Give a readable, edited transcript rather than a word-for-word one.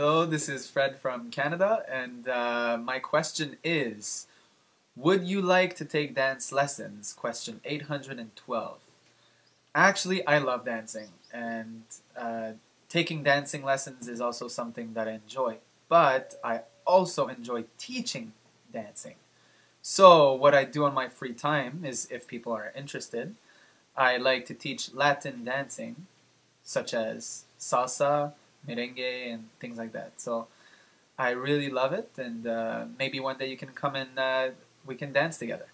Hello, this is Fred from Canada, and my question is, would you like to take dance lessons? Question 812. Actually, I love dancing, and taking dancing lessons is also something that I enjoy, but I also enjoy teaching dancing. So what I do on my free time is, if people are interested, I like to teach Latin dancing, such as salsa, merengue, and things like that. So I really love it, and maybe one day you can come and we can dance together.